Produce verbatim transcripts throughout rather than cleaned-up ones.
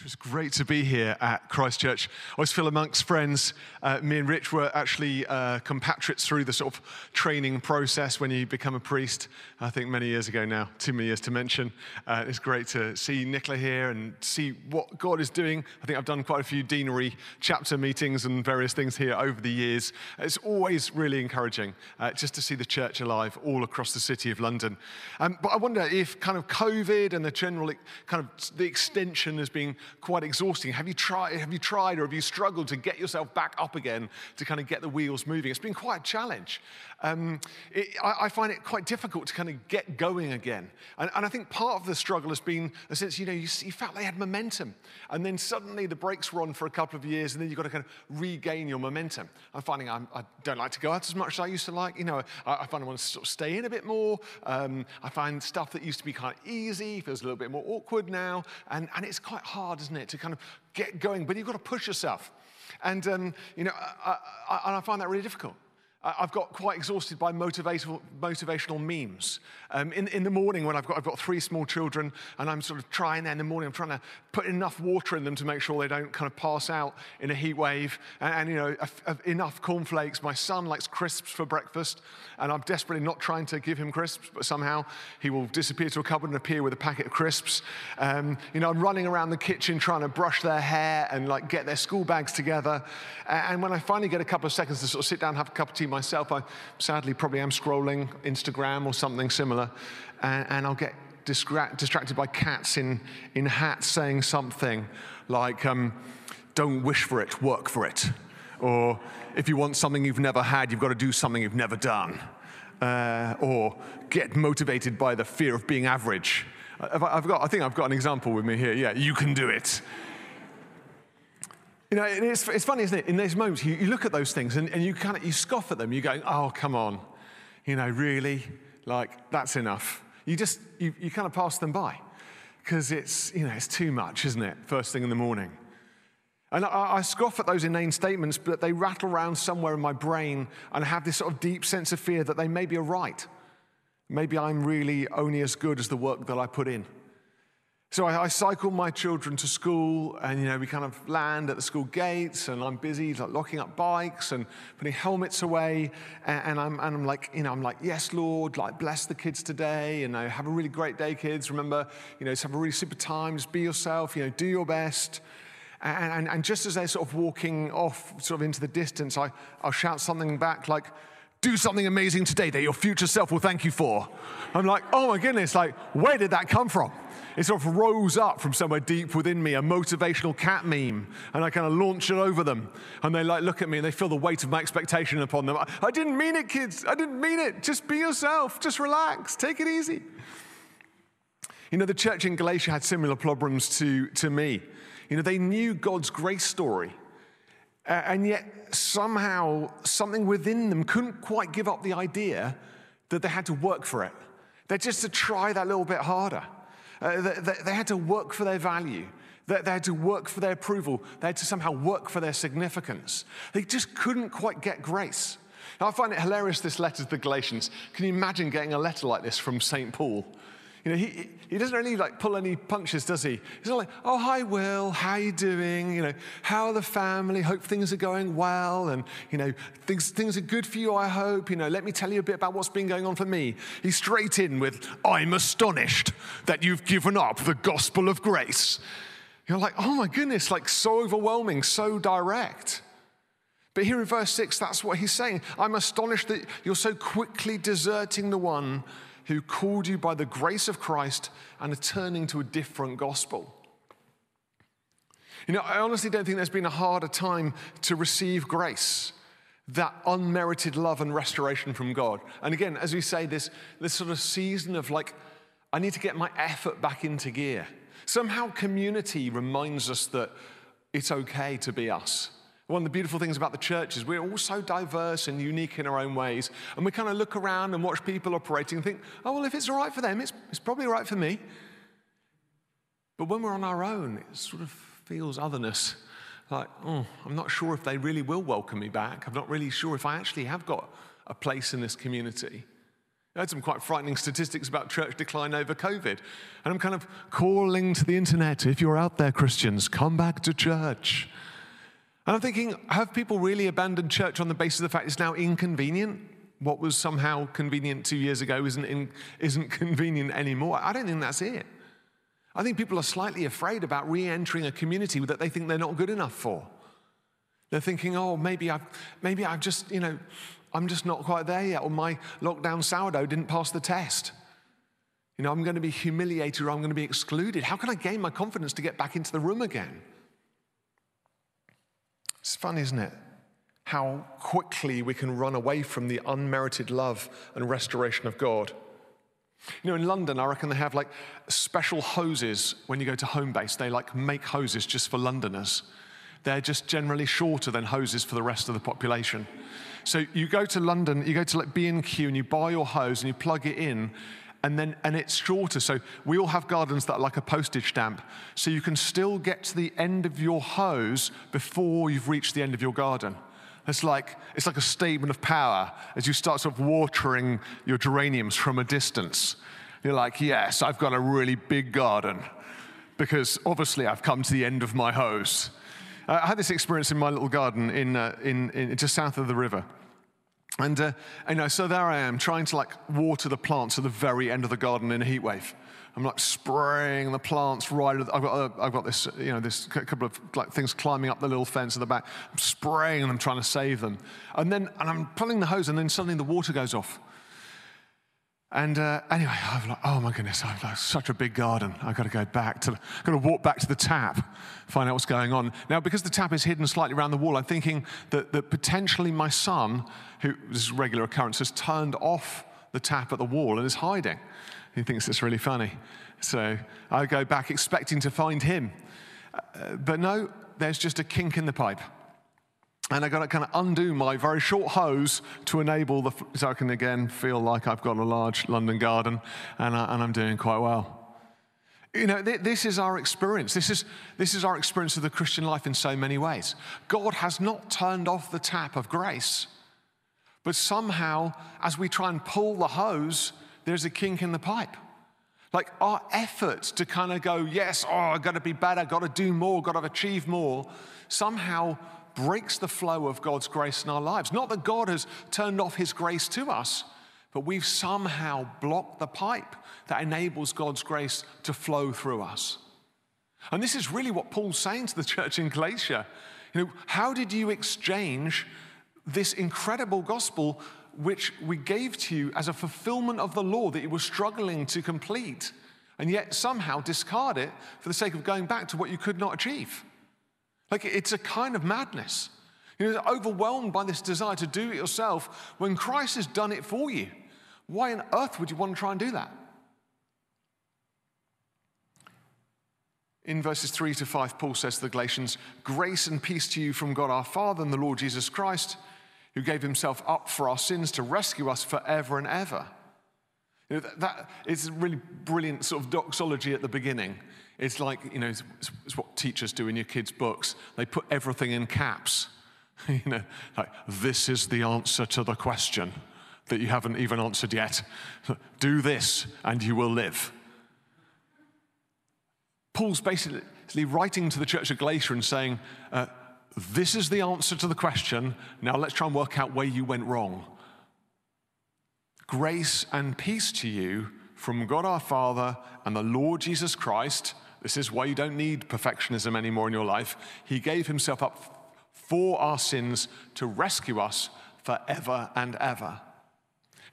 It was great to be here at Christ Church. I always feel amongst friends, uh, me and Rich were actually uh, compatriots through the sort of training process when you become a priest, I think many years ago now, too many years to mention. Uh, it's great to see Nicola here and see what God is doing. I think I've done quite a few deanery chapter meetings and various things here over the years. It's always really encouraging uh, just to see the church alive all across the city of London. Um, but I wonder if kind of COVID and the general kind of the extension has been quite exhausting. Have you tried, have you tried or have you struggled to get yourself back up again to kind of get the wheels moving? It's been quite a challenge. Um, it, I, I find it quite difficult to kind of get going again. And, and I think part of the struggle has been, since, you know, you, you felt they had momentum. And then suddenly the brakes were on for a couple of years and then you've got to kind of regain your momentum. I'm finding I'm, I don't like to go out as much as I used to like. You know, I, I find I want to sort of stay in a bit more. Um, I find stuff that used to be kind of easy feels a little bit more awkward now. And, and it's quite hard, isn't it, to kind of get going, but you've got to push yourself. And, um, you know, I, I, and I find that really difficult. I, I've got quite exhausted by motivational, motivational memes. Um, in, in the morning when I've got, I've got three small children and I'm sort of trying, in the morning I'm trying to put enough water in them to make sure they don't kind of pass out in a heat wave. And, and you know, a, a, enough cornflakes. My son likes crisps for breakfast and I'm desperately not trying to give him crisps, but somehow he will disappear to a cupboard and appear with a packet of crisps. Um, you know, I'm running around the kitchen trying to brush their hair and like get their school bags together. And when I finally get a couple of seconds to sort of sit down and have a cup of tea myself, I sadly probably am scrolling Instagram or something similar, and, and I'll get distract, distracted by cats in, in hats saying something like, um, don't wish for it, work for it. Or if you want something you've never had, you've got to do something you've never done. Uh, or get motivated by the fear of being average. I've got, I think I've got an example with me here. Yeah, you can do it. You know, it's, it's funny, isn't it? In those moments, you, you look at those things and, and you kind of, you scoff at them. You're going, oh, come on. You know, really? Like, that's enough. You just, you, you kind of pass them by because it's, you know, it's too much, isn't it? First thing in the morning. And I, I scoff at those inane statements, but they rattle around somewhere in my brain and I have this sort of deep sense of fear that they maybe are right. Maybe I'm really only as good as the work that I put in. So I, I cycle my children to school and, you know, we kind of land at the school gates and I'm busy like locking up bikes and putting helmets away. And, and, I'm, and I'm like, you know, I'm like, yes, Lord, like bless the kids today. And you know, have a really great day, kids. Remember, you know, just have a really super time. Just be yourself, you know, do your best. And, and, and just as they're sort of walking off sort of into the distance, I, I'll shout something back like, do something amazing today that your future self will thank you for. I'm like, oh my goodness, like, where did that come from? It sort of rose up from somewhere deep within me, a motivational cat meme, and I kind of launch it over them. And they like look at me and they feel the weight of my expectation upon them. I, I didn't mean it, kids. I didn't mean it. Just be yourself. Just relax. Take it easy. You know, the church in Galatia had similar problems to, to me. You know, they knew God's grace story. Uh, and yet somehow something within them couldn't quite give up the idea that they had to work for it. They had just to try that little bit harder. Uh, they, they had to work for their value. They, they had to work for their approval. They had to somehow work for their significance. They just couldn't quite get grace. Now, I find it hilarious, this letter to the Galatians. Can you imagine getting a letter like this from Saint Paul? You know, he, he doesn't really, like, pull any punches, does he? He's not like, oh, hi, Will, how you doing? You know, how are the family? Hope things are going well. And, you know, things, things are good for you, I hope. You know, let me tell you a bit about what's been going on for me. He's straight in with, I'm astonished that you've given up the gospel of grace. You're like, oh, my goodness, like, so overwhelming, so direct. But here in verse six, that's what he's saying. I'm astonished that you're so quickly deserting the one who called you by the grace of Christ and are turning to a different gospel. You know, I honestly don't think there's been a harder time to receive grace, that unmerited love and restoration from God. And again, as we say, this, this sort of season of like, I need to get my effort back into gear. Somehow community reminds us that it's okay to be us. One of the beautiful things about the church is we're all so diverse and unique in our own ways. And we kind of look around and watch people operating and think, oh, well, if it's all right for them, it's, it's probably all right for me. But when we're on our own, it sort of feels otherness. Like, oh, I'm not sure if they really will welcome me back. I'm not really sure if I actually have got a place in this community. I heard some quite frightening statistics about church decline over COVID. And I'm kind of calling to the internet, if you're out there, Christians, come back to church. And I'm thinking, have people really abandoned church on the basis of the fact it's now inconvenient? What was somehow convenient two years ago isn't, in, isn't convenient anymore. I don't think that's it. I think people are slightly afraid about re-entering a community that they think they're not good enough for. They're thinking, oh, maybe I've, maybe I've just, you know, I'm just not quite there yet, or my lockdown sourdough didn't pass the test. You know, I'm going to be humiliated or I'm going to be excluded. How can I gain my confidence to get back into the room again? It's funny, isn't it? How quickly we can run away from the unmerited love and restoration of God. You know, in London, I reckon they have like special hoses when you go to Homebase. They like make hoses just for Londoners. They're just generally shorter than hoses for the rest of the population. So you go to London, you go to like B and Q and you buy your hose and you plug it in and then and it's shorter. So we all have gardens that are like a postage stamp. So you can still get to the end of your hose before you've reached the end of your garden. It's like, it's like a statement of power as you start sort of watering your geraniums from a distance. You're like, yes, I've got a really big garden because obviously I've come to the end of my hose. I had this experience in my little garden in, uh, in, in just south of the river. And, uh, you know, so there I am trying to, like, water the plants at the very end of the garden in a heat wave. I'm, like, spraying the plants right at the, I've got, uh, I've got this, you know, this couple of, like, things climbing up the little fence at the back. I'm spraying them, trying to save them. And then, and I'm pulling the hose, and then suddenly the water goes off. And uh, anyway, I'm like, oh my goodness, I've got such a big garden. I've got to go back to, I've got to walk back to the tap, find out what's going on. Now, because the tap is hidden slightly around the wall, I'm thinking that, that potentially my son, who is a regular occurrence, has turned off the tap at the wall and is hiding. He thinks it's really funny. So I go back expecting to find him. Uh, but no, there's just a kink in the pipe. And I've got to kind of undo my very short hose to enable the, so I can again feel like I've got a large London garden and, I, and I'm doing quite well. You know, th this is our experience. This is, this is our experience of the Christian life in so many ways. God has not turned off the tap of grace, but somehow as we try and pull the hose, there's a kink in the pipe. Like our efforts to kind of go, yes, oh, I've got to be better, got to do more, got to achieve more, somehow breaks the flow of God's grace in our lives. Not that God has turned off his grace to us, but we've somehow blocked the pipe that enables God's grace to flow through us. And this is really what Paul's saying to the church in Galatia. You know, how did you exchange this incredible gospel which we gave to you as a fulfillment of the law that you were struggling to complete, and yet somehow discard it for the sake of going back to what you could not achieve? Like, it's a kind of madness. You know, overwhelmed by this desire to do it yourself when Christ has done it for you. Why on earth would you want to try and do that? In verses three to five, Paul says to the Galatians, "Grace and peace to you from God our Father and the Lord Jesus Christ, who gave himself up for our sins to rescue us forever and ever." You know, that, that is a really brilliant sort of doxology at the beginning. It's like, you know, it's, it's what teachers do in your kids' books. They put everything in caps. You know, like, this is the answer to the question that you haven't even answered yet. Do this and you will live. Paul's basically writing to the church of Galatia and saying, uh, this is the answer to the question. Now let's try and work out where you went wrong. Grace and peace to you from God our Father and the Lord Jesus Christ. This is why you don't need perfectionism anymore in your life. He gave himself up for our sins to rescue us forever and ever.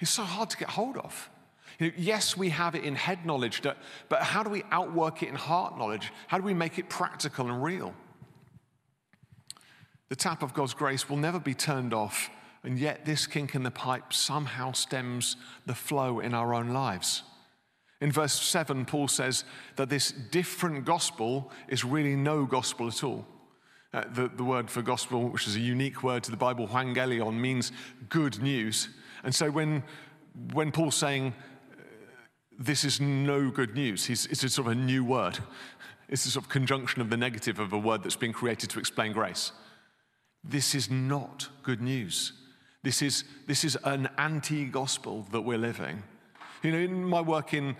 It's so hard to get hold of. You know, yes, we have it in head knowledge, but how do we outwork it in heart knowledge? How do we make it practical and real? The tap of God's grace will never be turned off, and yet this kink in the pipe somehow stems the flow in our own lives. In verse seven, Paul says that this different gospel is really no gospel at all. Uh, the, the word for gospel, which is a unique word to the Bible, "evangelion," means good news. And so when, when Paul's saying uh, this is no good news, he's, it's a sort of a new word. It's a sort of conjunction of the negative of a word that's been created to explain grace. This is not good news. This is, this is an anti-gospel that we're living. You know, in my work in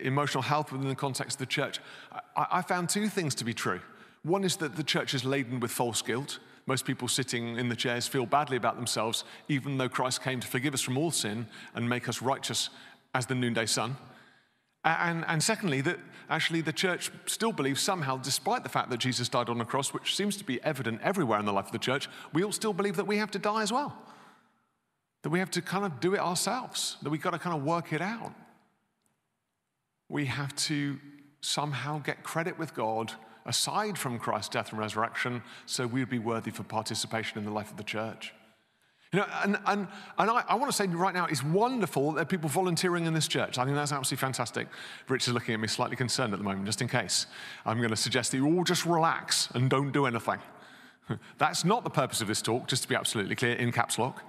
emotional health within the context of the church, I, I found two things to be true. One is that the church is laden with false guilt. Most people sitting in the chairs feel badly about themselves, even though Christ came to forgive us from all sin and make us righteous as the noonday sun. And, and secondly, that actually the church still believes somehow, despite the fact that Jesus died on the cross, which seems to be evident everywhere in the life of the church, we all still believe that we have to die as well. That we have to kind of do it ourselves, that we've got to kind of work it out. We have to somehow get credit with God aside from Christ's death and resurrection, so we would be worthy for participation in the life of the church. You know, and, and, and I, I want to say right now, it's wonderful that there are people volunteering in this church. I think that's absolutely fantastic. Rich is looking at me slightly concerned at the moment, just in case. I'm going to suggest that you all just relax and don't do anything. That's not the purpose of this talk, just to be absolutely clear, in caps lock.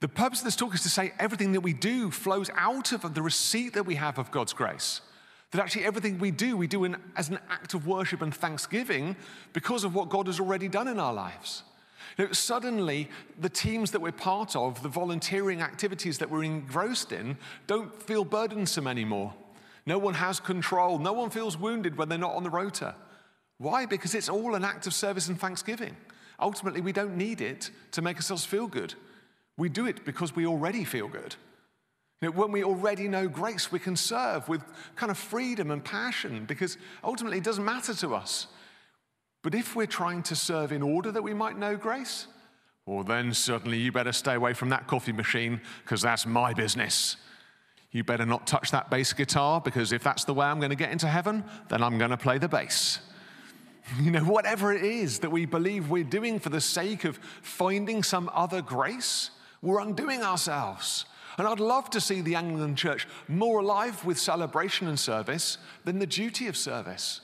The purpose of this talk is to say everything that we do flows out of the receipt that we have of God's grace. That actually everything we do, we do in, as an act of worship and thanksgiving because of what God has already done in our lives. You know, suddenly, the teams that we're part of, the volunteering activities that we're engrossed in, don't feel burdensome anymore. No one has control. No one feels wounded when they're not on the rota. Why? Because it's all an act of service and thanksgiving. Ultimately, we don't need it to make ourselves feel good. We do it because we already feel good. You know, when we already know grace, we can serve with kind of freedom and passion because ultimately it doesn't matter to us. But if we're trying to serve in order that we might know grace, well, then certainly you better stay away from that coffee machine because that's my business. You better not touch that bass guitar because if that's the way I'm going to get into heaven, then I'm going to play the bass. You know, whatever it is that we believe we're doing for the sake of finding some other grace, we're undoing ourselves. And I'd love to see the Anglican Church more alive with celebration and service than the duty of service.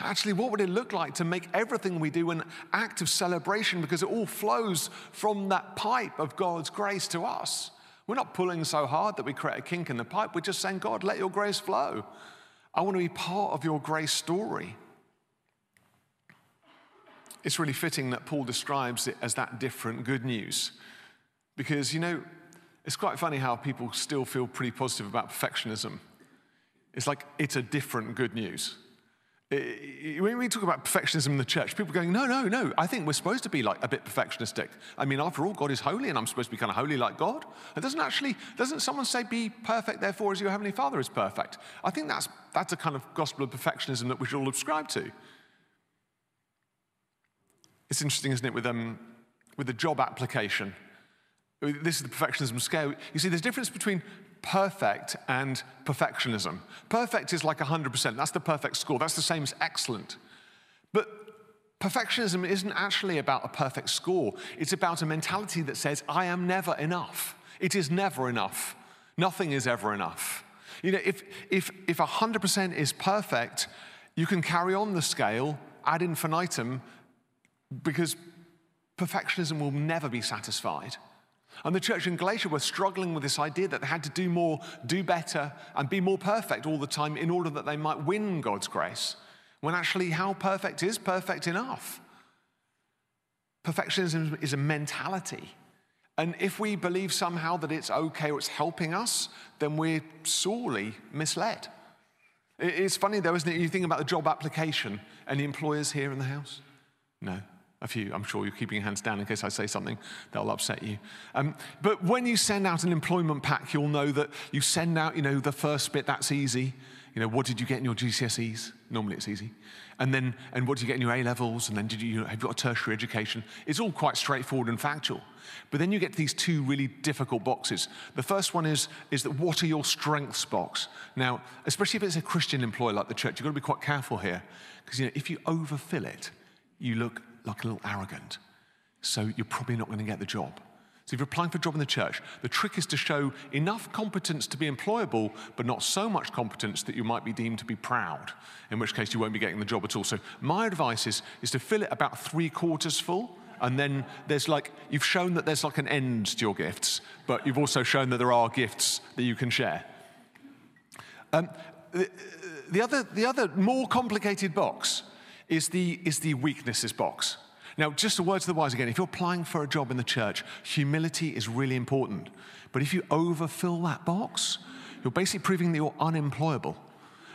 Actually, what would it look like to make everything we do an act of celebration because it all flows from that pipe of God's grace to us? We're not pulling so hard that we create a kink in the pipe. We're just saying, God, let your grace flow. I want to be part of your grace story. It's really fitting that Paul describes it as that different good news because, you know, it's quite funny how people still feel pretty positive about perfectionism. It's like, it's a different good news. When we talk about perfectionism in the church, people are going, no, no, no, I think we're supposed to be like a bit perfectionistic. I mean, after all, God is holy and I'm supposed to be kind of holy like God. It doesn't actually, doesn't someone say, be perfect, therefore, as your heavenly Father is perfect? I think that's, that's a kind of gospel of perfectionism that we should all subscribe to. It's interesting, isn't it, with, um, with the job application. This is the perfectionism scale. You see, there's a difference between perfect and perfectionism. Perfect is like one hundred percent. That's the perfect score. That's the same as excellent. But perfectionism isn't actually about a perfect score. It's about a mentality that says, I am never enough. It is never enough. Nothing is ever enough. You know, if, if, if one hundred percent is perfect, you can carry on the scale ad infinitum because perfectionism will never be satisfied. And the church in Galatia were struggling with this idea that they had to do more, do better, and be more perfect all the time in order that they might win God's grace, when actually how perfect is perfect enough? Perfectionism is a mentality. And if we believe somehow that it's okay or it's helping us, then we're sorely misled. It's funny though, isn't it? You think about the job application. Any employers here in the house? No. A few, I'm sure you're keeping your hands down in case I say something that'll upset you. Um, but when you send out an employment pack, you'll know that you send out, you know, the first bit, that's easy. You know, what did you get in your G C S Es? Normally it's easy. And then, and what did you get in your A-levels? And then did you, you know, have you got a tertiary education? It's all quite straightforward and factual. But then you get to these two really difficult boxes. The first one is, is that what are your strengths box? Now, especially if it's a Christian employer like the church, you've got to be quite careful here. Because, you know, if you overfill it, you look like a little arrogant. So you're probably not going to get the job. So if you're applying for a job in the church, the trick is to show enough competence to be employable, but not so much competence that you might be deemed to be proud, in which case you won't be getting the job at all. So my advice is, is to fill it about three quarters full, and then there's like, you've shown that there's like an end to your gifts, but you've also shown that there are gifts that you can share. Um, the, the other, the other more complicated box is the, is the weaknesses box. Now, just a word to the wise again. If you're applying for a job in the church, humility is really important. But if you overfill that box, you're basically proving that you're unemployable.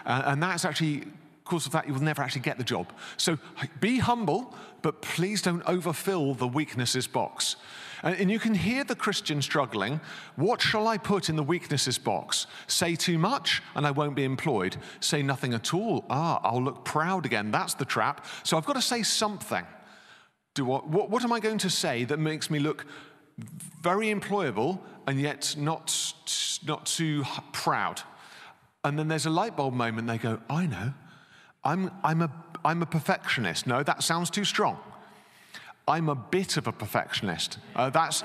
Uh, and that's actually, because of that, you will never actually get the job. So be humble, but please don't overfill the weaknesses box. And you can hear the Christian struggling. What shall I put in the weaknesses box? Say too much, and I won't be employed. Say nothing at all. Ah, I'll look proud again. That's the trap. So I've got to say something. Do what, what, what am I going to say that makes me look very employable and yet not, not too proud? And then there's a light bulb moment. They go, I know. I'm, I'm, a, I'm a perfectionist. No, that sounds too strong. I'm a bit of a perfectionist. Uh, that's,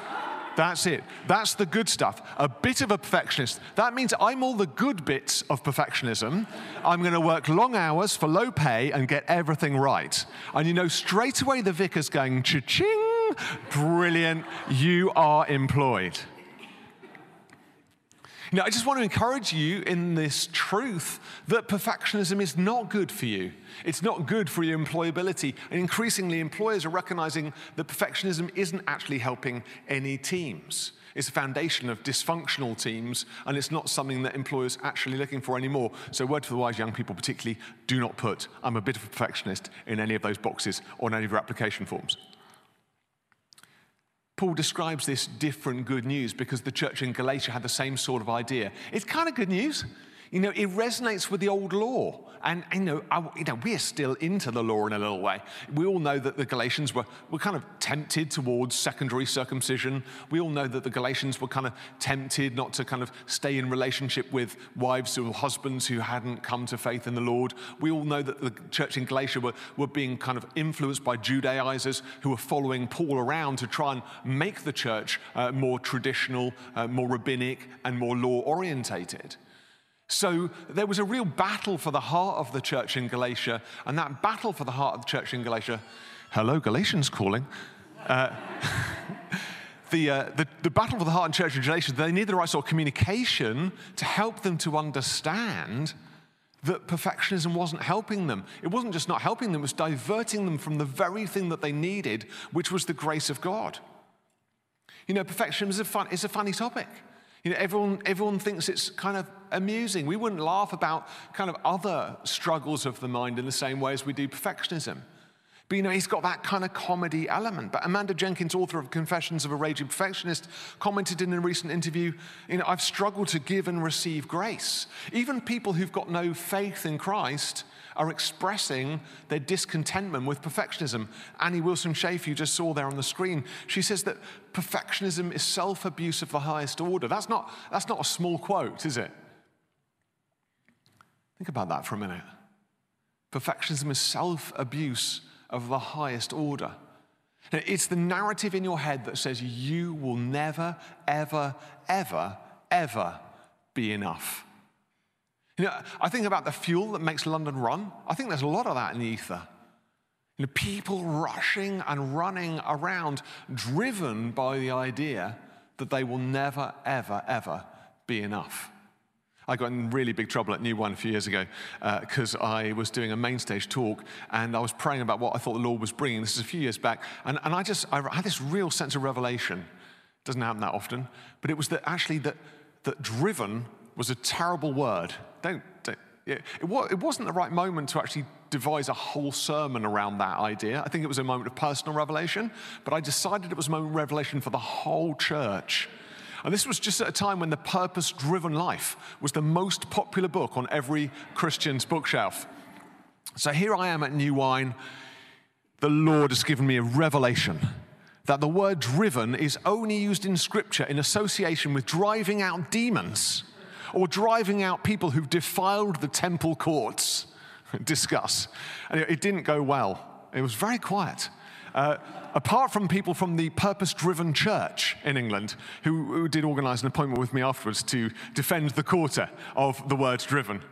that's it. That's the good stuff. A bit of a perfectionist. That means I'm all the good bits of perfectionism. I'm going to work long hours for low pay and get everything right. And you know, straight away the vicar's going, cha-ching, brilliant, you are employed. Now, I just want to encourage you in this truth that perfectionism is not good for you. It's not good for your employability. And increasingly, employers are recognizing that perfectionism isn't actually helping any teams. It's a foundation of dysfunctional teams, and it's not something that employers are actually looking for anymore. So word for the wise young people particularly, do not put, I'm a bit of a perfectionist, in any of those boxes on any of your application forms. Paul describes this different good news because the church in Galatia had the same sort of idea. It's kind of good news. You know, it resonates with the old law. And, you know, I, you know, we're still into the law in a little way. We all know that the Galatians were, were kind of tempted towards secondary circumcision. We all know that the Galatians were kind of tempted not to kind of stay in relationship with wives or husbands who hadn't come to faith in the Lord. We all know that the church in Galatia were, were being kind of influenced by Judaizers who were following Paul around to try and make the church uh, more traditional, uh, more rabbinic, and more law-orientated. So there was a real battle for the heart of the church in Galatia, and that battle for the heart of the church in Galatia, hello, Galatians calling, uh, the, uh, the, the battle for the heart and church in Galatia, they needed the right sort of communication to help them to understand that perfectionism wasn't helping them. It wasn't just not helping them, it was diverting them from the very thing that they needed, which was the grace of God. You know, perfectionism is a, fun, is a funny topic. You know, everyone, everyone thinks it's kind of amusing. We wouldn't laugh about kind of other struggles of the mind in the same way as we do perfectionism. But, you know, he's got that kind of comedy element. But Amanda Jenkins, author of Confessions of a Raging Perfectionist, commented in a recent interview, you know, I've struggled to give and receive grace. Even people who've got no faith in Christ are expressing their discontentment with perfectionism. Annie Wilson-Schaefer, you just saw there on the screen, she says that perfectionism is self-abuse of the highest order. That's not, that's not a small quote, is it? Think about that for a minute. Perfectionism is self-abuse of the highest order. Now, it's the narrative in your head that says you will never, ever, ever, ever be enough. You know, I think about the fuel that makes London run. I think there's a lot of that in the ether. You know, people rushing and running around, driven by the idea that they will never, ever, ever be enough. I got in really big trouble at New Wine a few years ago because uh, I was doing a main stage talk and I was praying about what I thought the Lord was bringing. This is a few years back. And, and I just, I had this real sense of revelation. It doesn't happen that often. But it was that actually that, that driven was a terrible word. Don't, don't, it, it wasn't the right moment to actually devise a whole sermon around that idea. I think it was a moment of personal revelation, but I decided it was a moment of revelation for the whole church. And this was just at a time when the Purpose Driven Life was the most popular book on every Christian's bookshelf. So here I am at New Wine. The Lord has given me a revelation that the word driven is only used in Scripture in association with driving out demons, or driving out people who've defiled the temple courts. Discuss. And it didn't go well. It was very quiet. Uh, apart from people from the purpose-driven church in England, who, who did organise an appointment with me afterwards to defend the quarter of the word driven.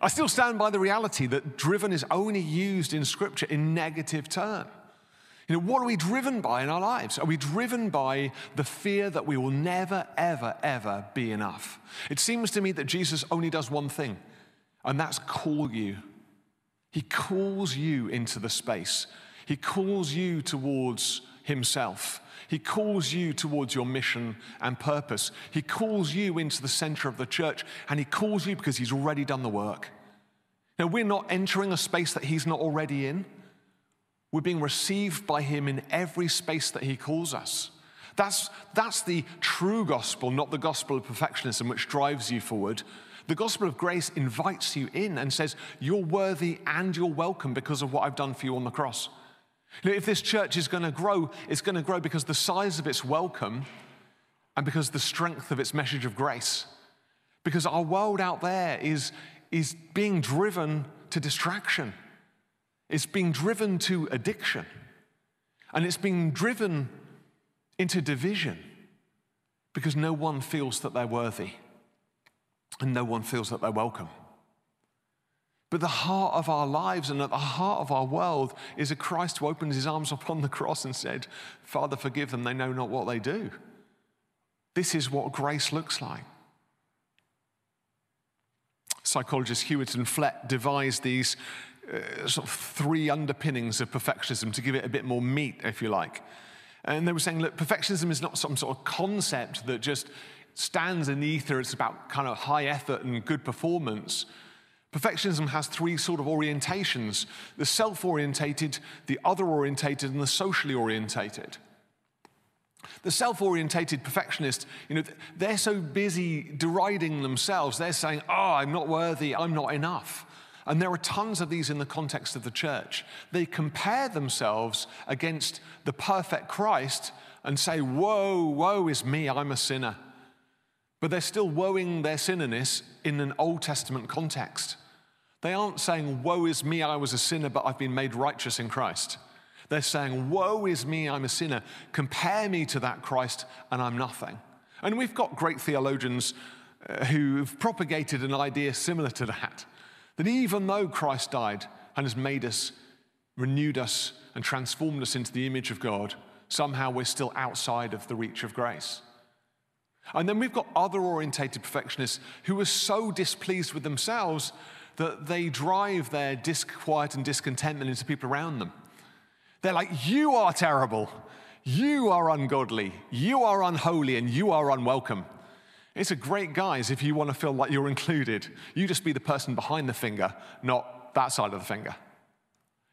I still stand by the reality that driven is only used in Scripture in negative terms. You know, what are we driven by in our lives? Are we driven by the fear that we will never, ever, ever be enough? It seems to me that Jesus only does one thing, and that's call you. He calls you into the space. He calls you towards himself. He calls you towards your mission and purpose. He calls you into the center of the church, and he calls you because he's already done the work. Now, we're not entering a space that he's not already in. We're being received by him in every space that he calls us. That's, that's the true gospel, not the gospel of perfectionism, which drives you forward. The gospel of grace invites you in and says, you're worthy and you're welcome because of what I've done for you on the cross. You know, if this church is going to grow, it's going to grow because the size of its welcome and because the strength of its message of grace. Because our world out there is, is being driven to distraction. It's being driven to addiction. And it's being driven into division because no one feels that they're worthy and no one feels that they're welcome. But the heart of our lives and at the heart of our world is a Christ who opens his arms upon the cross and said, Father, forgive them, they know not what they do. This is what grace looks like. Psychologists Hewitt and Flett devised these uh, sort of three underpinnings of perfectionism to give it a bit more meat, if you like. And they were saying, look, perfectionism is not some sort of concept that just stands in the ether. It's about kind of high effort and good performance. Perfectionism has three sort of orientations: the self-orientated, the other-orientated, and the socially orientated. The self-orientated perfectionist, you know, they're so busy deriding themselves, they're saying, oh, I'm not worthy, I'm not enough. And there are tons of these in the context of the church. They compare themselves against the perfect Christ and say, woe, woe is me, I'm a sinner. But they're still woeing their sinnerness in an Old Testament context. They aren't saying, woe is me, I was a sinner, but I've been made righteous in Christ. They're saying, woe is me, I'm a sinner. Compare me to that Christ, and I'm nothing. And we've got great theologians who've propagated an idea similar to that, that even though Christ died and has made us, renewed us, and transformed us into the image of God, somehow we're still outside of the reach of grace. And then we've got other-orientated perfectionists who are so displeased with themselves that they drive their disquiet and discontentment into people around them. They're like, you are terrible, you are ungodly, you are unholy, and you are unwelcome. It's a great guise if you want to feel like you're included. You just be the person behind the finger, not that side of the finger.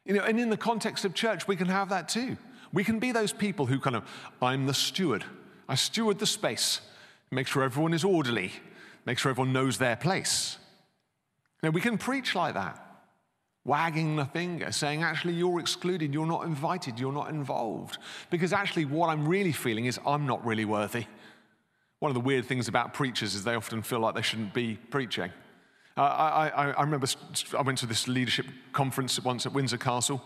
You know, and in the context of church, we can have that too. We can be those people who kind of, I'm the steward. I steward the space. Make sure everyone is orderly. Make sure everyone knows their place. Now, we can preach like that, wagging the finger, saying, actually, you're excluded, you're not invited, you're not involved. Because actually, what I'm really feeling is I'm not really worthy. One of the weird things about preachers is they often feel like they shouldn't be preaching. Uh, I, I, I remember I went to this leadership conference once at Windsor Castle,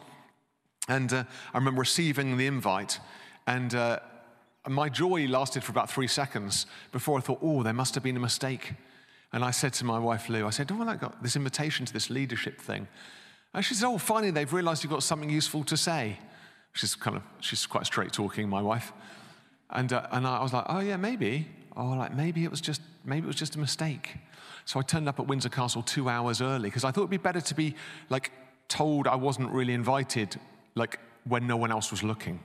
and uh, I remember receiving the invite, and uh, my joy lasted for about three seconds before I thought, oh, there must have been a mistake. And I said to my wife, Lou, I said, oh, well, I got this invitation to this leadership thing. And she said, oh, finally, they've realized you've got something useful to say. She's kind of, she's quite straight talking, my wife. And, uh, and I was like, oh, yeah, maybe. Oh, like maybe it was just, maybe it was just a mistake. So I turned up at Windsor Castle two hours early because I thought it'd be better to be like told I wasn't really invited, like when no one else was looking.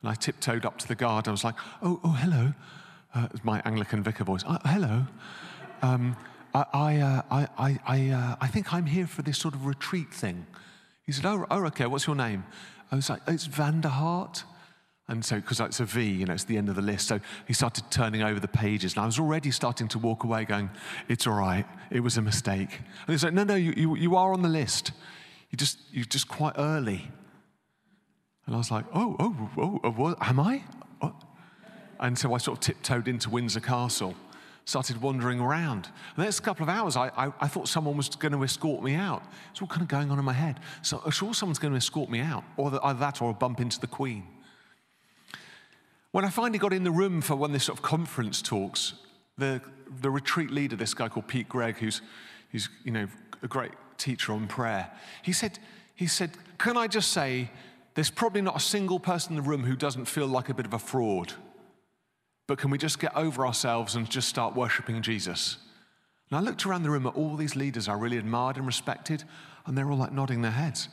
And I tiptoed up to the guard. I was like, oh, oh, hello. Uh, it was my Anglican vicar voice. Uh, hello. Um, I, I, uh, I, I, I, uh, I think I'm here for this sort of retreat thing. He said, oh, oh okay, what's your name? I was like, oh, it's Van der Hart. And so, because it's a V, you know, it's the end of the list. So he started turning over the pages. And I was already starting to walk away going, it's all right. It was a mistake. And he's like, no, no, you, you, you are on the list. You just, you're just quite early. And I was like, oh, oh, oh, oh what, am I? Oh. And so I sort of tiptoed into Windsor Castle, started wandering around. And the next couple of hours, I, I, I thought someone was going to escort me out. It's all kind of going on in my head. So I'm sure someone's going to escort me out, or the, either that or a bump into the Queen. When I finally got in the room for one of these sort of conference talks, the, the retreat leader, this guy called Pete Gregg, who's, who's you know, a great teacher on prayer, he said, he said, can I just say, there's probably not a single person in the room who doesn't feel like a bit of a fraud. But can we just get over ourselves and just start worshiping Jesus? And I looked around the room at all these leaders I really admired and respected, and they're all like nodding their heads.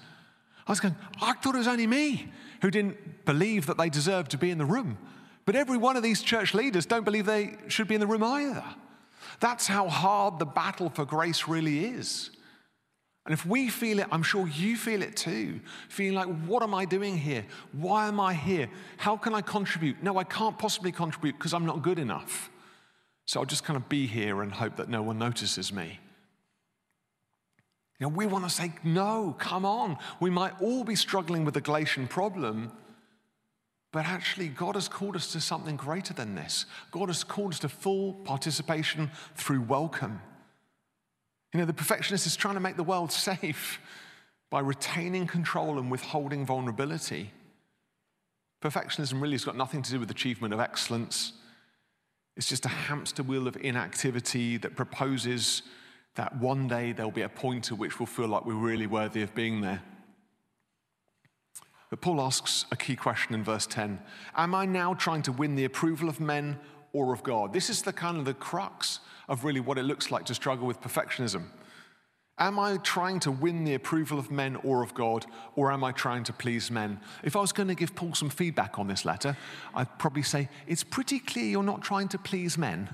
I was going, I thought it was only me who didn't believe that they deserved to be in the room. But every one of these church leaders don't believe they should be in the room either. That's how hard the battle for grace really is. And if we feel it, I'm sure you feel it too. Feeling like, what am I doing here? Why am I here? How can I contribute? No, I can't possibly contribute because I'm not good enough. So I'll just kind of be here and hope that no one notices me. You know, we want to say, no, come on. We might all be struggling with the Galatian problem, but actually God has called us to something greater than this. God has called us to full participation through welcome. You know, the perfectionist is trying to make the world safe by retaining control and withholding vulnerability. Perfectionism really has got nothing to do with achievement of excellence. It's just a hamster wheel of inactivity that proposes that one day there'll be a point at which we'll feel like we're really worthy of being there. But Paul asks a key question in verse ten. Am I now trying to win the approval of men or of God? This is the kind of the crux of really what it looks like to struggle with perfectionism. Am I trying to win the approval of men or of God, or am I trying to please men? If I was going to give Paul some feedback on this letter, I'd probably say, it's pretty clear you're not trying to please men.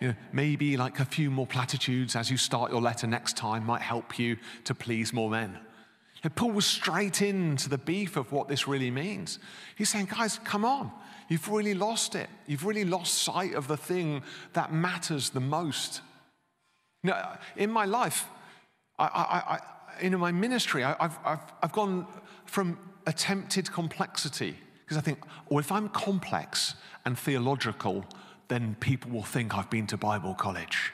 You know, maybe like a few more platitudes as you start your letter next time might help you to please more men. And Paul was straight into the beef of what this really means. He's saying, guys, come on. You've really lost it. You've really lost sight of the thing that matters the most. Now, in my life, I, I, I, in my ministry, I, I've, I've, I've gone from attempted complexity, because I think, well, if I'm complex and theological, then people will think I've been to Bible college.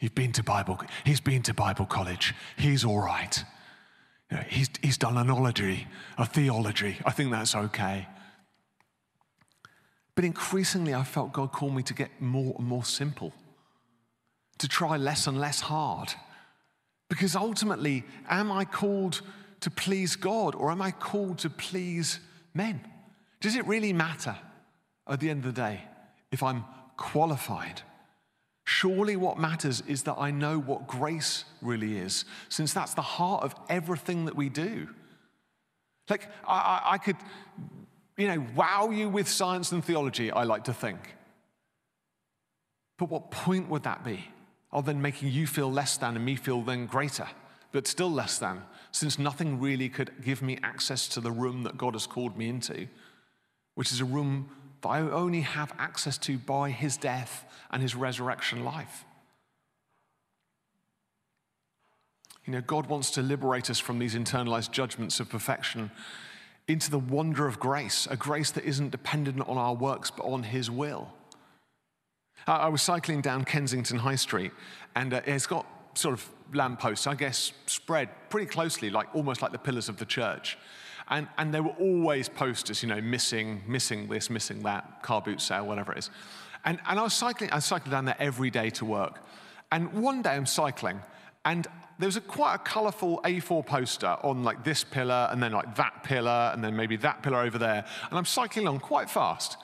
You've been to Bible, he's been to Bible college, he's all right. You know, he's, he's done an ology, a theology, I think that's okay. But increasingly, I felt God called me to get more and more simple, to try less and less hard. Because ultimately, am I called to please God or am I called to please men? Does it really matter at the end of the day if I'm qualified? Surely what matters is that I know what grace really is, since that's the heart of everything that we do. Like, I, I, I could... You know, wow you with science and theology, I like to think. But what point would that be? Other than making you feel less than and me feel then greater, but still less than, since nothing really could give me access to the room that God has called me into, which is a room that I only have access to by his death and his resurrection life. You know, God wants to liberate us from these internalized judgments of perfection into the wonder of grace, a grace that isn't dependent on our works, but on his will. I was cycling down Kensington High Street, and it's got sort of lampposts, I guess, spread pretty closely, like almost like the pillars of the church. And, and there were always posters, you know, missing, missing this, missing that, car boot sale, whatever it is. And, and I was cycling, I cycled down there every day to work. And one day I'm cycling, and there was a, quite a colourful A four poster on like this pillar and then like that pillar and then maybe that pillar over there. And I'm cycling along quite fast.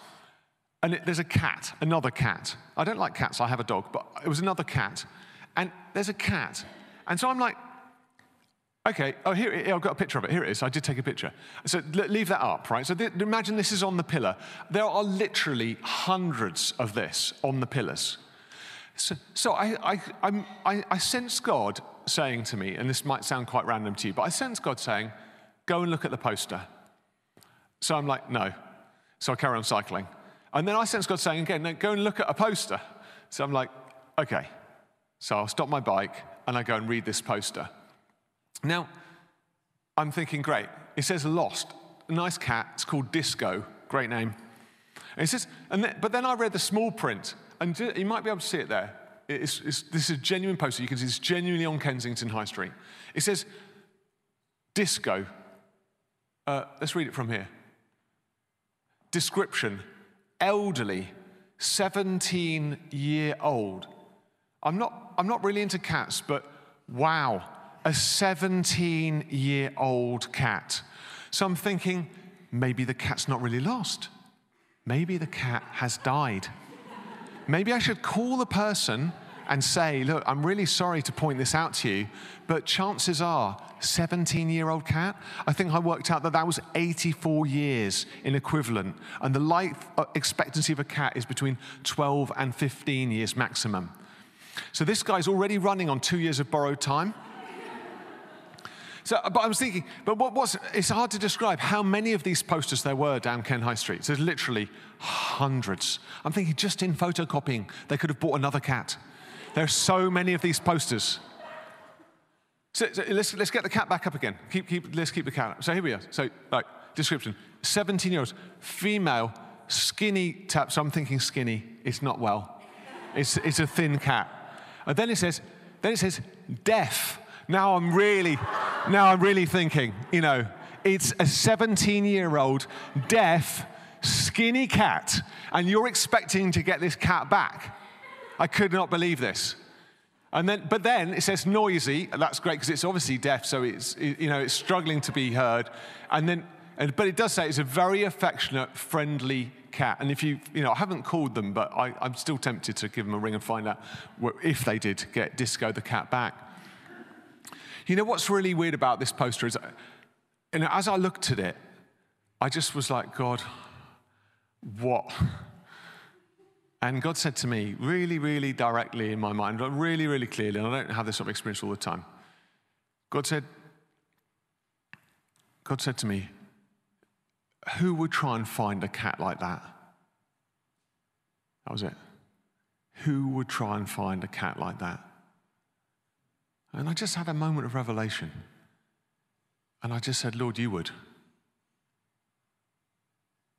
And it, there's a cat, another cat. I don't like cats, I have a dog, but it was another cat. And there's a cat. And so I'm like, okay, oh, here, it, I've got a picture of it. Here it is, I did take a picture. So leave that up, right? So th- imagine this is on the pillar. There are literally hundreds of this on the pillars. So, so I, I, I'm, I, I sense God saying to me, and this might sound quite random to you, but I sense God saying, go and look at the poster. So I'm like, no. So I carry on cycling. And then I sense God saying again, no, go and look at a poster. So I'm like, okay. So I'll stop my bike and I go and read this poster. Now, I'm thinking, great. It says Lost, a nice cat. It's called Disco, great name. And it says, and then, but then I read the small print, and you might be able to see it there. It's, it's, this is a genuine poster. You can see it's genuinely on Kensington High Street. It says, Disco. Uh, let's read it from here. Description, elderly, seventeen-year-old. I'm not, I'm not really into cats, but wow, a seventeen-year-old cat. So I'm thinking, maybe the cat's not really lost. Maybe the cat has died. Maybe I should call the person and say, look, I'm really sorry to point this out to you, but chances are seventeen-year-old cat. I think I worked out that that was eighty-four years in equivalent, and the life expectancy of a cat is between twelve and fifteen years maximum. So this guy's already running on two years of borrowed time. So, but I was thinking, but what was, it's hard to describe how many of these posters there were down Ken High Street. So there's literally hundreds. I'm thinking just in photocopying, they could have bought another cat. There are so many of these posters. So, so let's, let's get the cat back up again. Keep, keep, let's keep the cat up. So here we are. So, right, description. seventeen-year-old, female, skinny tap. So I'm thinking skinny. It's not well. It's, it's a thin cat. And then it says, then it says deaf. Now I'm really, now I'm really thinking, you know, it's a seventeen-year-old, deaf, skinny cat, and you're expecting to get this cat back. I could not believe this. And then, but then it says noisy, and that's great because it's obviously deaf, so it's, you know, it's struggling to be heard. And then, and, but it does say it's a very affectionate, friendly cat. And if you, you know, I haven't called them, but I, I'm still tempted to give them a ring and find out if they did get Disco the cat back. You know what's really weird about this poster is, you know, as I looked at it, I just was like, God, what? And God said to me, really, really directly in my mind, really, really clearly, and I don't have this sort of experience all the time. God said, God said to me, who would try and find a cat like that? That was it. Who would try and find a cat like that? And I just had a moment of revelation. And I just said, Lord, you would.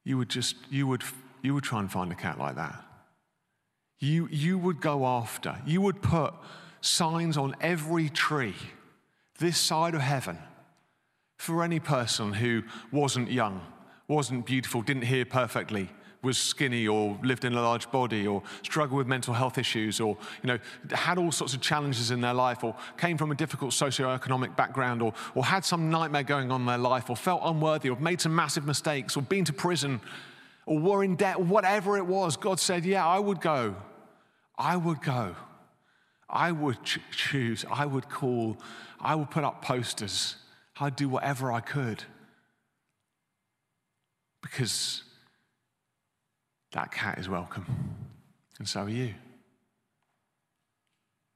You would just, you would, you would try and find a cat like that. You, you would go after, you would put signs on every tree this side of heaven for any person who wasn't young, wasn't beautiful, didn't hear perfectly, was skinny or lived in a large body or struggled with mental health issues or, you know, had all sorts of challenges in their life or came from a difficult socioeconomic background or, or had some nightmare going on in their life or felt unworthy or made some massive mistakes or been to prison or were in debt, whatever it was. God said, yeah, I would go. I would go. I would ch- choose. I would call. I would put up posters. I'd do whatever I could. Because that cat is welcome, and so are you.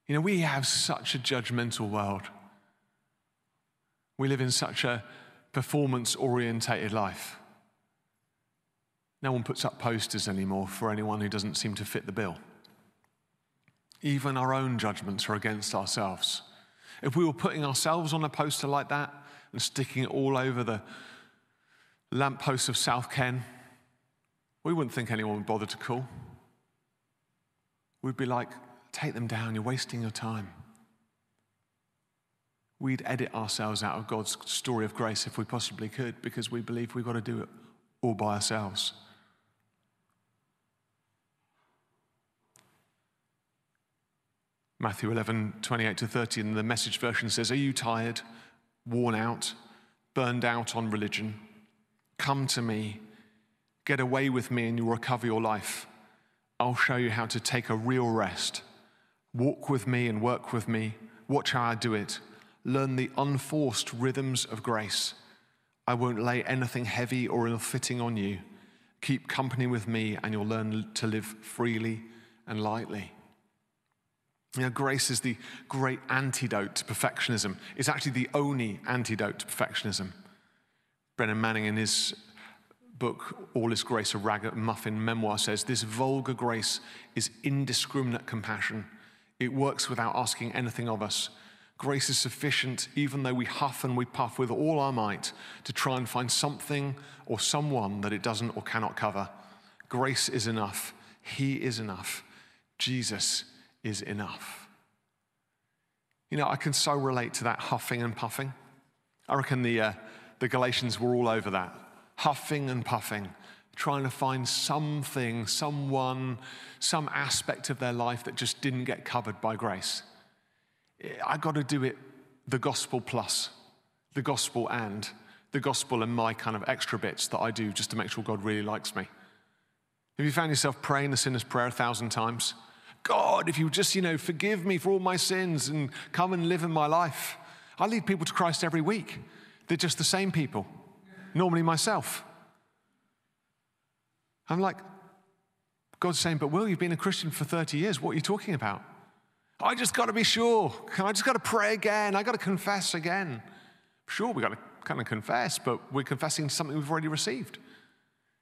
You know, we have such a judgmental world. We live in such a performance-orientated life. No one puts up posters anymore for anyone who doesn't seem to fit the bill. Even our own judgments are against ourselves. If we were putting ourselves on a poster like that and sticking it all over the lampposts of South Ken, we wouldn't think anyone would bother to call. We'd be like, take them down, you're wasting your time. We'd edit ourselves out of God's story of grace if we possibly could, because we believe we've got to do it all by ourselves. Matthew eleven, twenty-eight to thirty in the Message version says, are you tired, worn out, burned out on religion? Come to me. Get away with me and you'll recover your life. I'll show you how to take a real rest. Walk with me and work with me. Watch how I do it. Learn the unforced rhythms of grace. I won't lay anything heavy or ill-fitting on you. Keep company with me and you'll learn to live freely and lightly. You know, grace is the great antidote to perfectionism. It's actually the only antidote to perfectionism. Brennan Manning in his book, All is Grace, a Ragamuffin memoir, says, this vulgar grace is indiscriminate compassion. It works without asking anything of us. Grace is sufficient, even though we huff and we puff with all our might to try and find something or someone that it doesn't or cannot cover. Grace is enough. He is enough. Jesus is enough. You know, I can so relate to that huffing and puffing. I reckon the, uh, the Galatians were all over that. Huffing and puffing, trying to find something, someone, some aspect of their life that just didn't get covered by grace. I got to do it the gospel plus, the gospel and, the gospel and my kind of extra bits that I do just to make sure God really likes me. Have you found yourself praying the sinner's prayer a thousand times? God, if you would just, you know, forgive me for all my sins and come and live in my life. I lead people to Christ every week. They're just the same people, normally myself. I'm like, God's saying, but Will, you've been a Christian for thirty years. What are you talking about? I just got to be sure. I just got to pray again. I got to confess again. Sure, we got to kind of confess, but we're confessing something we've already received.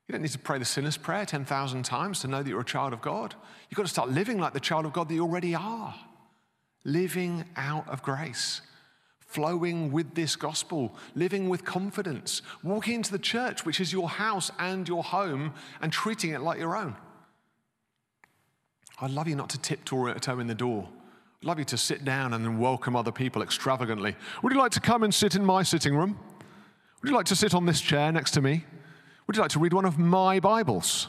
You don't need to pray the sinner's prayer ten thousand times to know that you're a child of God. You've got to start living like the child of God that you already are. Living out of grace. Flowing with this gospel. Living with confidence. Walking into the church, which is your house and your home, and treating it like your own. I'd love you not to tiptoe in the door. I'd love you to sit down and then welcome other people extravagantly. Would you like to come and sit in my sitting room? Would you like to sit on this chair next to me? Would you like to read one of my Bibles?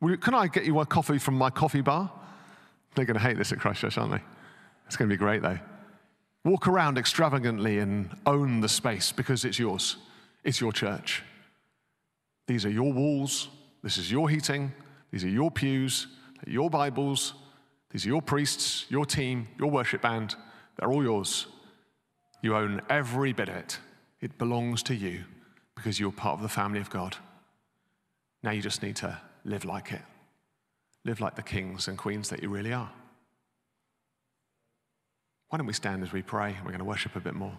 Will you, can I get you a coffee from my coffee bar? They're going to hate this at Christ Church, aren't they? It's going to be great, though. Walk around extravagantly and own the space because it's yours. It's your church. These are your walls. This is your heating. These are your pews. Your Bibles, these are your priests, your team, your worship band, they're all yours. You own every bit of it. It belongs to you because you're part of the family of God. Now you just need to live like it. Live like the kings and queens that you really are. Why don't we stand as we pray? We're going to worship a bit more.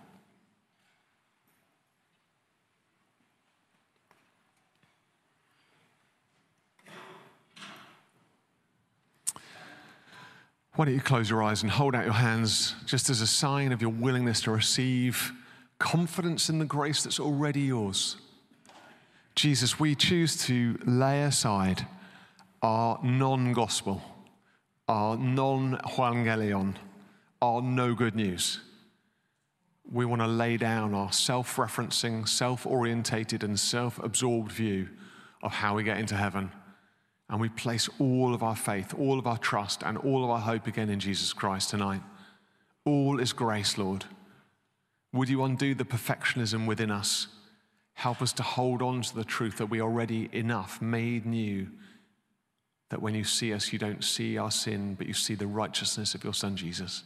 Why don't you close your eyes and hold out your hands just as a sign of your willingness to receive confidence in the grace that's already yours. Jesus, we choose to lay aside our non-gospel, our non-evangelion, our no-good news. We want to lay down our self-referencing, self-orientated, and self-absorbed view of how we get into heaven. And we place all of our faith, all of our trust, and all of our hope again in Jesus Christ tonight. All is grace, Lord. Would you undo the perfectionism within us? Help us to hold on to the truth that we are already enough, made new, that when you see us, you don't see our sin, but you see the righteousness of your Son, Jesus.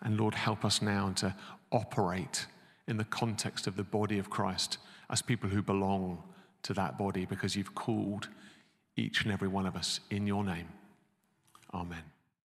And Lord, help us now to operate in the context of the body of Christ as people who belong to that body because you've called each and every one of us in your name. Amen.